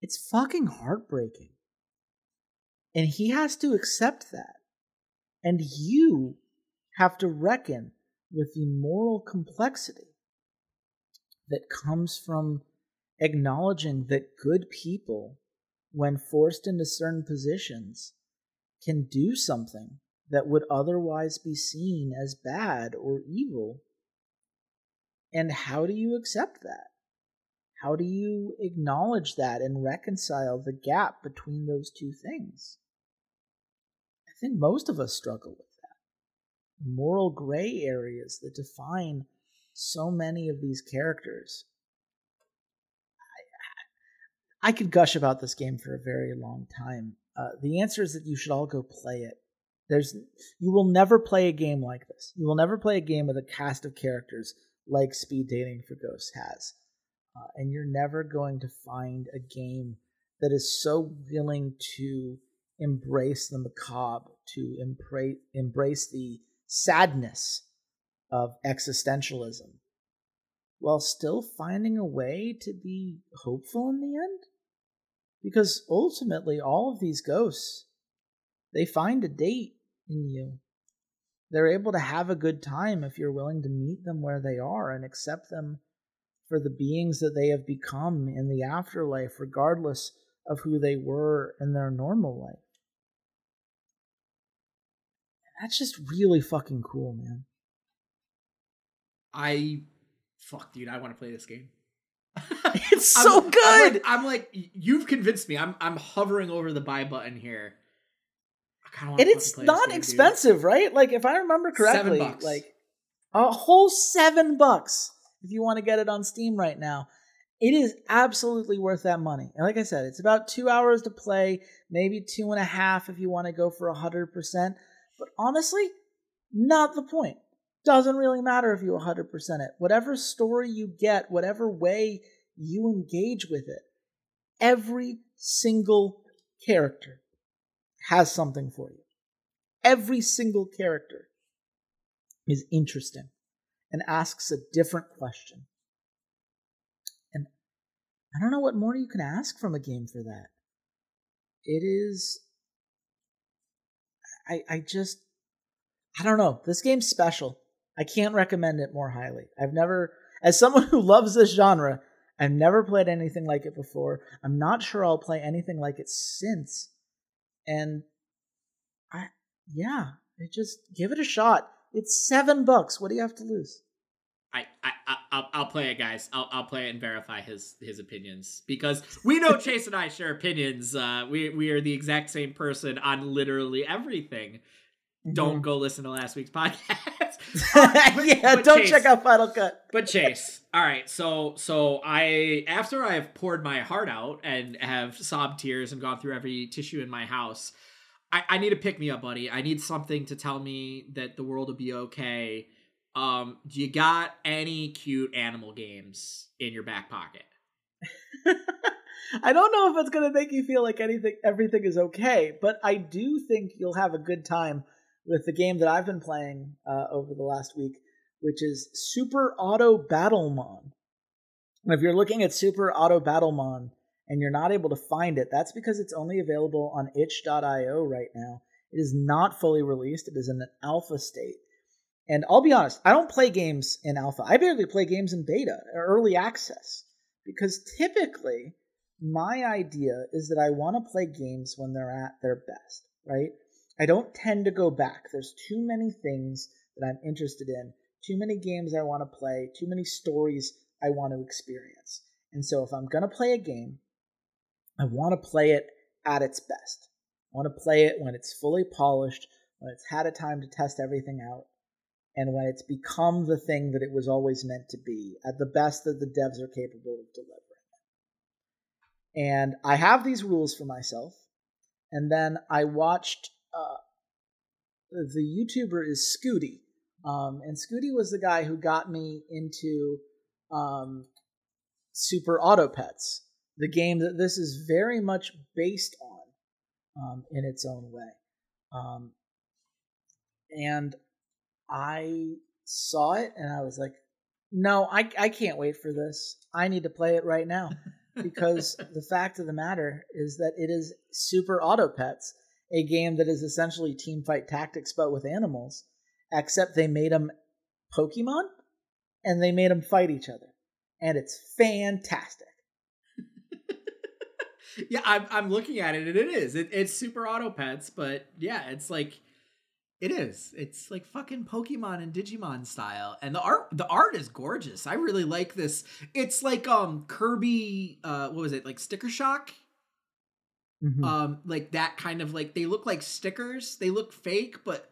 it's fucking heartbreaking. And he has to accept that. And you have to reckon with the moral complexity that comes from acknowledging that good people when forced into certain positions, can do something that would otherwise be seen as bad or evil. And how do you accept that? How do you acknowledge that and reconcile the gap between those two things? I think most of us struggle with that. The moral gray areas that define so many of these characters. I, I could gush about this game for a very long time. Uh, the answer is that you should all go play it. There's, you will never play a game like this. You will never play a game with a cast of characters like Speed Dating for Ghosts has. Uh, and you're never going to find a game that is so willing to embrace the macabre, to embrace, embrace the sadness of existentialism, while still finding a way to be hopeful in the end. Because ultimately, all of these ghosts, they find a date in you. They're able to have a good time if you're willing to meet them where they are and accept them for the beings that they have become in the afterlife, regardless of who they were in their normal life. That's just really fucking cool, man. I, fuck, dude, I want to play this game. It's so I'm, good. I'm like, I'm like, you've convinced me. I'm I'm hovering over the buy button here. I and it's not game, expensive, dude. Right? Like, if I remember correctly, like a whole seven bucks if you want to get it on Steam right now. It is absolutely worth that money. And like I said, it's about two hours to play, maybe two and a half if you want to go for a hundred percent. But honestly, not the point. Doesn't really matter if you one hundred percent it. Whatever story you get, whatever way you engage with it, every single character has something for you. Every single character is interesting and asks a different question. And I don't know what more you can ask from a game for that. It is... I, I just... I don't know. This game's special. I can't recommend it more highly. I've never, as someone who loves this genre, I've never played anything like it before. I'm not sure I'll play anything like it since. And I, yeah, I just give it a shot. It's seven bucks. What do you have to lose? I, I, I I'll, I'll play it, guys. I'll, I'll play it and verify his, his opinions, because we know Chase and I share opinions. Uh, we, we are the exact same person on literally everything. Don't mm-hmm. go listen to last week's podcast. uh, but, yeah, but don't Chase, check out Final Cut. But Chase, all right, so so I after I have poured my heart out and have sobbed tears and gone through every tissue in my house, I, I need a pick me up, buddy. I need something to tell me that the world will be okay. Um, do you got any cute animal games in your back pocket? I don't know if it's gonna make you feel like anything, everything is okay, but I do think you'll have a good time with the game that I've been playing uh, over the last week, which is Super Auto Battlemon. And if you're looking at Super Auto Battlemon and you're not able to find it, that's because it's only available on itch dot io right now. It is not fully released. It is in an alpha state. And I'll be honest, I don't play games in alpha. I barely play games in beta or early access, because typically my idea is that I want to play games when they're at their best, right? I don't tend to go back. There's too many things that I'm interested in, too many games I want to play, too many stories I want to experience. And so if I'm going to play a game, I want to play it at its best. I want to play it when it's fully polished, when it's had a time to test everything out, and when it's become the thing that it was always meant to be, at the best that the devs are capable of delivering. And I have these rules for myself. And then I watched... Uh, the YouTuber is Scooty. Um, and Scooty was the guy who got me into um, Super Auto Pets, the game that this is very much based on um, in its own way. Um, and I saw it and I was like, no, I, I can't wait for this. I need to play it right now. Because the fact of the matter is that it is Super Auto Pets, a game that is essentially Team Fight Tactics but with animals, except they made them Pokemon and they made them fight each other. And it's fantastic. Yeah, I'm, I'm looking at it, and it is. It, it's Super Auto Pets, but yeah, it's like, it is. It's like fucking Pokemon and Digimon style, and the art, the art is gorgeous. I really like this. It's like um Kirby, uh, what was it, like Sticker Shock? Mm-hmm. Um, like that kind of, like, they look like stickers. They look fake, but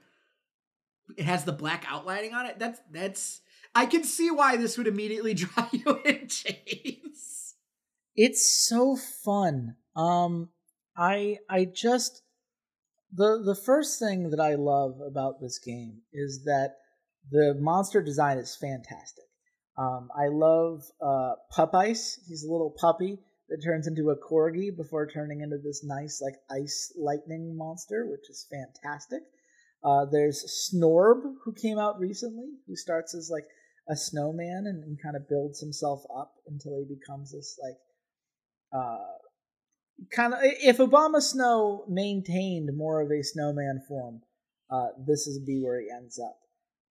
it has the black outlining on it. That's that's. I can see why this would immediately draw you in, Chase. It's so fun. Um, I I just the the first thing that I love about this game is that the monster design is fantastic. Um, I love uh, Pup Ice. He's a little puppy that turns into a corgi before turning into this nice like ice lightning monster, which is fantastic. Uh, there's Snorb, who came out recently, who starts as like a snowman and, and kind of builds himself up until he becomes this like. Uh, kind of. If Obama Snow maintained more of a snowman form, uh, this is be where he ends up.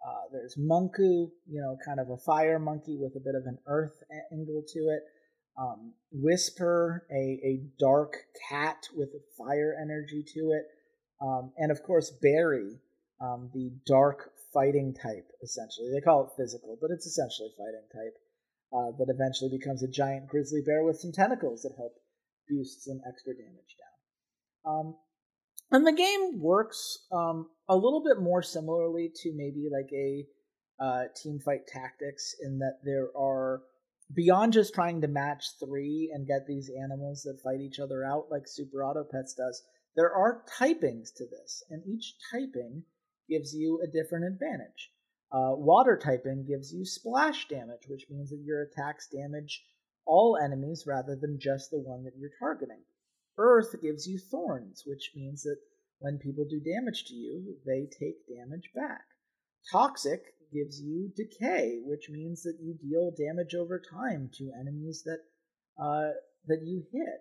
Uh, there's Monku, you know, kind of a fire monkey with a bit of an earth angle to it. Um, Whisper, a a dark cat with fire energy to it, um, and of course Barry, um, the dark fighting type. Essentially, they call it physical, but it's essentially fighting type. Uh, that eventually becomes a giant grizzly bear with some tentacles that help boost some extra damage down. Um, and the game works um, a little bit more similarly to maybe like a uh, Team Fight Tactics, in that there are, beyond just trying to match three and get these animals that fight each other out like Super Auto Pets does, there are typings to this, and each typing gives you a different advantage. Uh, water typing gives you splash damage, which means that your attacks damage all enemies rather than just the one that you're targeting. Earth gives you thorns, which means that when people do damage to you, they take damage back. Toxic gives you decay, which means that you deal damage over time to enemies that uh, that you hit.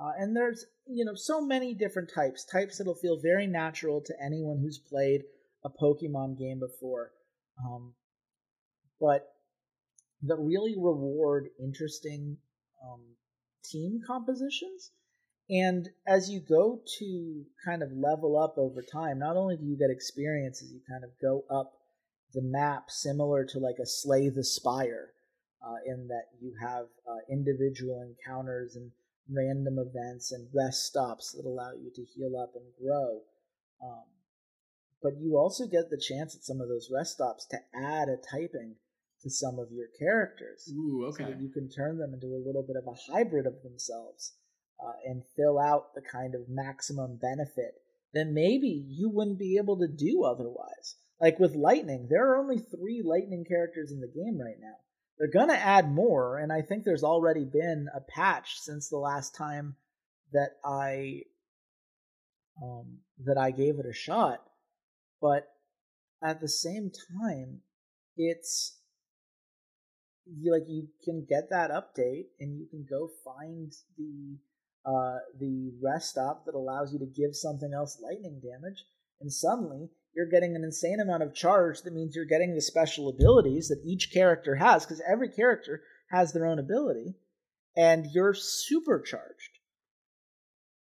Uh, and there's, you know, so many different types, types that'll feel very natural to anyone who's played a Pokemon game before. Um, but that really reward interesting um, team compositions. And as you go to kind of level up over time, not only do you get experience as you kind of go up the map, similar to like a Slay the Spire, uh, in that you have uh, individual encounters and random events and rest stops that allow you to heal up and grow. Um, But you also get the chance at some of those rest stops to add a typing to some of your characters. Ooh, okay. So that you can turn them into a little bit of a hybrid of themselves uh, and fill out the kind of maximum benefit that maybe you wouldn't be able to do otherwise. Like with Lightning, there are only three Lightning characters in the game right now. They're going to add more, and I think there's already been a patch since the last time that I um, that I gave it a shot. But at the same time, it's you, like you can get that update and you can go find the uh, the rest stop that allows you to give something else lightning damage. And suddenly you're getting an insane amount of charge. That means you're getting the special abilities that each character has, because every character has their own ability, and you're supercharged.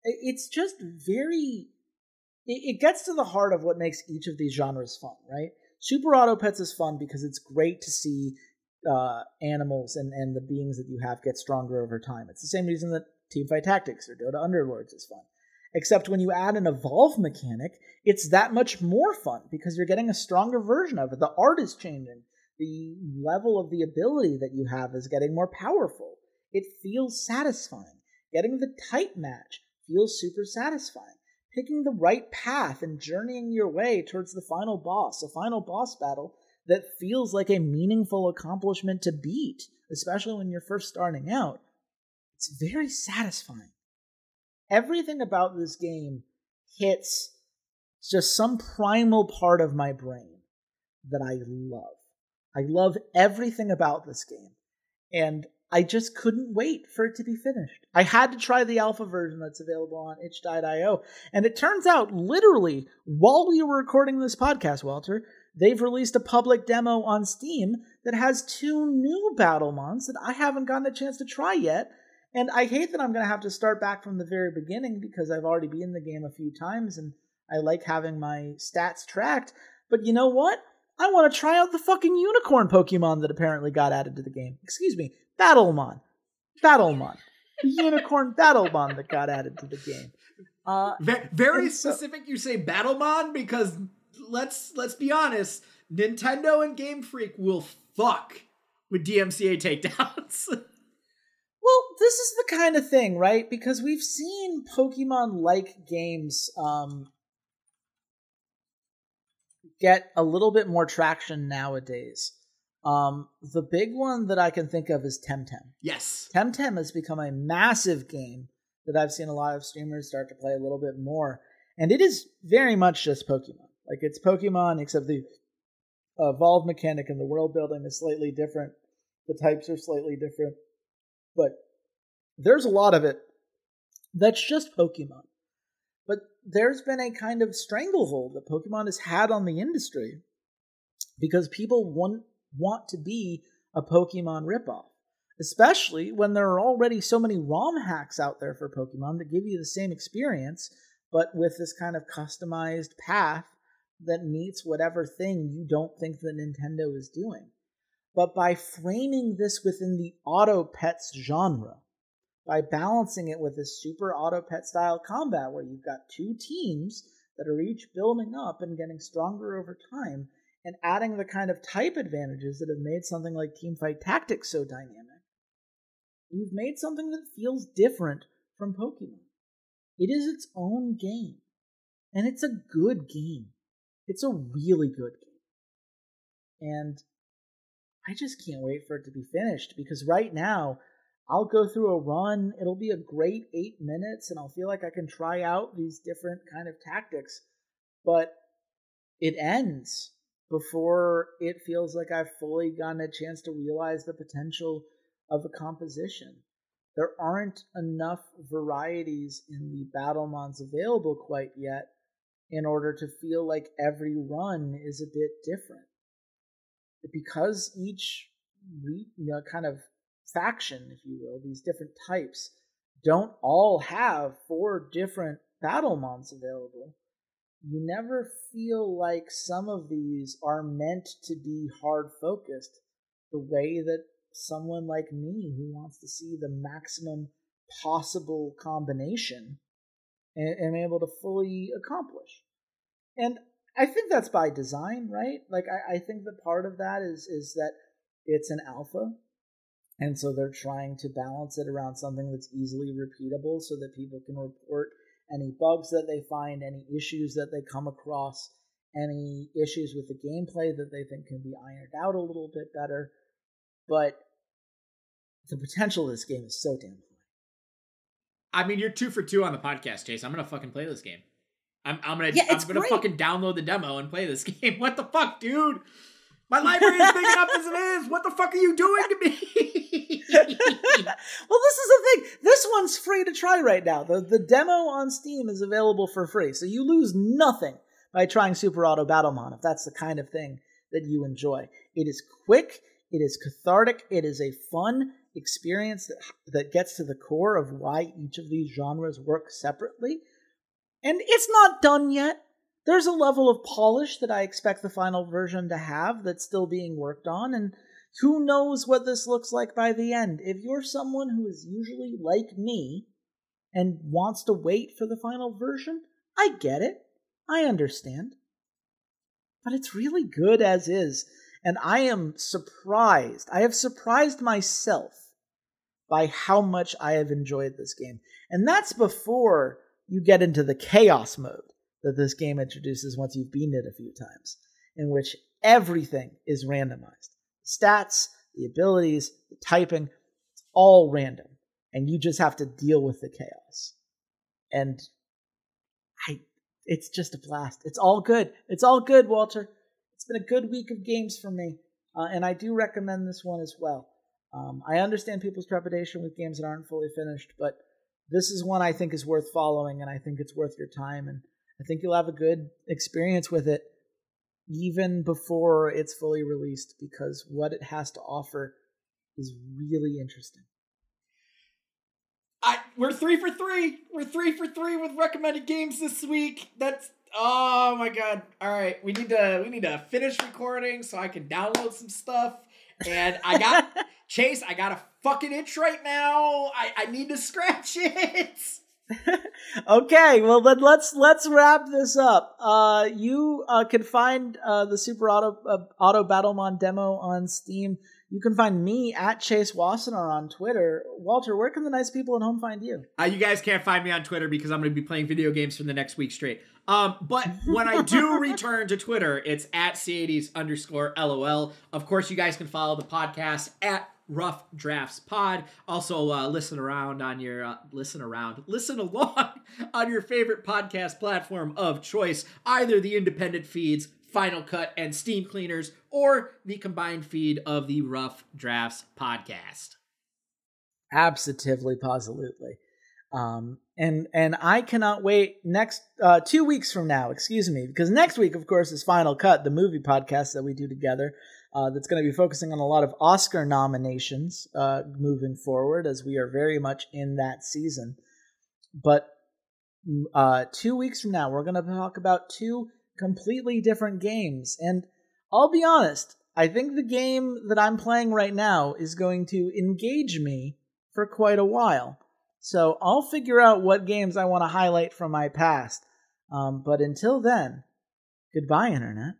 It's just very... It gets to the heart of what makes each of these genres fun, right? Super Auto Pets is fun because it's great to see uh, animals and, and the beings that you have get stronger over time. It's the same reason that Team Fight Tactics or Dota Underlords is fun. Except when you add an evolve mechanic, it's that much more fun because you're getting a stronger version of it. The art is changing. The level of the ability that you have is getting more powerful. It feels satisfying. Getting the type match feels super satisfying. Picking the right path and journeying your way towards the final boss, a final boss battle that feels like a meaningful accomplishment to beat, especially when you're first starting out. It's very satisfying. Everything about this game hits just some primal part of my brain that I love. I love everything about this game, and I just couldn't wait for it to be finished. I had to try the alpha version that's available on itch dot io, and it turns out, literally, while we were recording this podcast, Walter, they've released a public demo on Steam that has two new battle mons that I haven't gotten a chance to try yet, And I hate that I'm going to have to start back from the very beginning because I've already been in the game a few times and I like having my stats tracked. But you know what? I want to try out the fucking unicorn Pokemon that apparently got added to the game. Excuse me. Battlemon. Battlemon. The unicorn Battlemon that got added to the game. Uh, v- very specific so- you say Battlemon because let's let's be honest, Nintendo and Game Freak will fuck with D M C A takedowns. Well, this is the kind of thing, right? Because we've seen Pokemon-like games um, get a little bit more traction nowadays. Um, the big one that I can think of is Temtem. Yes. Temtem has become a massive game that I've seen a lot of streamers start to play a little bit more. And it is very much just Pokemon. Like, it's Pokemon, except the evolve mechanic and the world building is slightly different. The types are slightly different. But there's a lot of it that's just Pokemon. But there's been a kind of stranglehold that Pokemon has had on the industry because people want, want to be a Pokemon ripoff, especially when there are already so many ROM hacks out there for Pokemon that give you the same experience, but with this kind of customized path that meets whatever thing you don't think that Nintendo is doing. But by framing this within the Auto Pets genre, by balancing it with a Super Auto Pet style combat where you've got two teams that are each building up and getting stronger over time, and adding the kind of type advantages that have made something like Team Fight Tactics so dynamic, you've made something that feels different from Pokemon. It is its own game, and it's a good game. It's a really good game. And I just can't wait for it to be finished because right now I'll go through a run. It'll be a great eight minutes and I'll feel like I can try out these different kind of tactics, but it ends before it feels like I've fully gotten a chance to realize the potential of a composition. There aren't enough varieties in the Battlemons available quite yet in order to feel like every run is a bit different. Because each you know, kind of faction, if you will, these different types, don't all have four different Battlemons available, you never feel like some of these are meant to be hard-focused the way that someone like me, who wants to see the maximum possible combination, am able to fully accomplish. And I think that's by design, right? Like, I, I think that part of that is is that it's an alpha, and so they're trying to balance it around something that's easily repeatable so that people can report any bugs that they find, any issues that they come across, any issues with the gameplay that they think can be ironed out a little bit better. But the potential of this game is so damn high. I mean, you're two for two on the podcast, Chase. I'm going to fucking play this game. I'm, I'm gonna, yeah, I'm gonna fucking download the demo and play this game. What the fuck, dude? My library is big enough as it is. What the fuck are you doing to me? Well, this is the thing. This one's free to try right now. The, the demo on Steam is available for free, so you lose nothing by trying Super Auto Battlemon if that's the kind of thing that you enjoy. It is quick. It is cathartic. It is a fun experience that that gets to the core of why each of these genres work separately. And it's not done yet. There's a level of polish that I expect the final version to have that's still being worked on, and who knows what this looks like by the end. If you're someone who is usually like me and wants to wait for the final version, I get it. I understand. But it's really good as is, and I am surprised. I have surprised myself by how much I have enjoyed this game. And that's before you get into the chaos mode that this game introduces once you've beaten it a few times, in which everything is randomized. Stats, the abilities, the typing, it's all random. And you just have to deal with the chaos. And I, it's just a blast. It's all good. It's all good, Walter. It's been a good week of games for me. Uh, and I do recommend this one as well. Um, I understand people's trepidation with games that aren't fully finished, but this is one I think is worth following, and I think it's worth your time, and I think you'll have a good experience with it even before it's fully released, because what it has to offer is really interesting. I we're three for three. We're three for three with recommended games this week. That's oh my god. All right, we need to we need to finish recording so I can download some stuff. And I got Chase. I got a fucking itch right now. I, I need to scratch it. Okay, well then let's let's wrap this up. Uh, you uh, can find uh, the Super Auto uh, Auto Battlemon demo on Steam. You can find me at Chase Wassenaar on Twitter. Walter, where can the nice people at home find you? Uh, you guys can't find me on Twitter because I'm going to be playing video games for the next week straight. Um, but when I do return to Twitter, it's at C eighties underscore LOL. Of course, you guys can follow the podcast at Rough Drafts Pod. Also, uh, listen around on your uh, listen around, listen along on your favorite podcast platform of choice, either the independent feeds, Final Cut, and Steam Cleaners, or the combined feed of the Rough Drafts Podcast. Absolutely, positively. Um, and and I cannot wait next uh, two weeks from now, excuse me, because next week, of course, is Final Cut, the movie podcast that we do together. Uh, that's going to be focusing on a lot of Oscar nominations uh, moving forward, as we are very much in that season. But uh, two weeks from now, we're going to talk about two completely different games, and I'll be honest, I think the game that I'm playing right now is going to engage me for quite a while, so I'll figure out what games I want to highlight from my past, um, but until then, goodbye, Internet.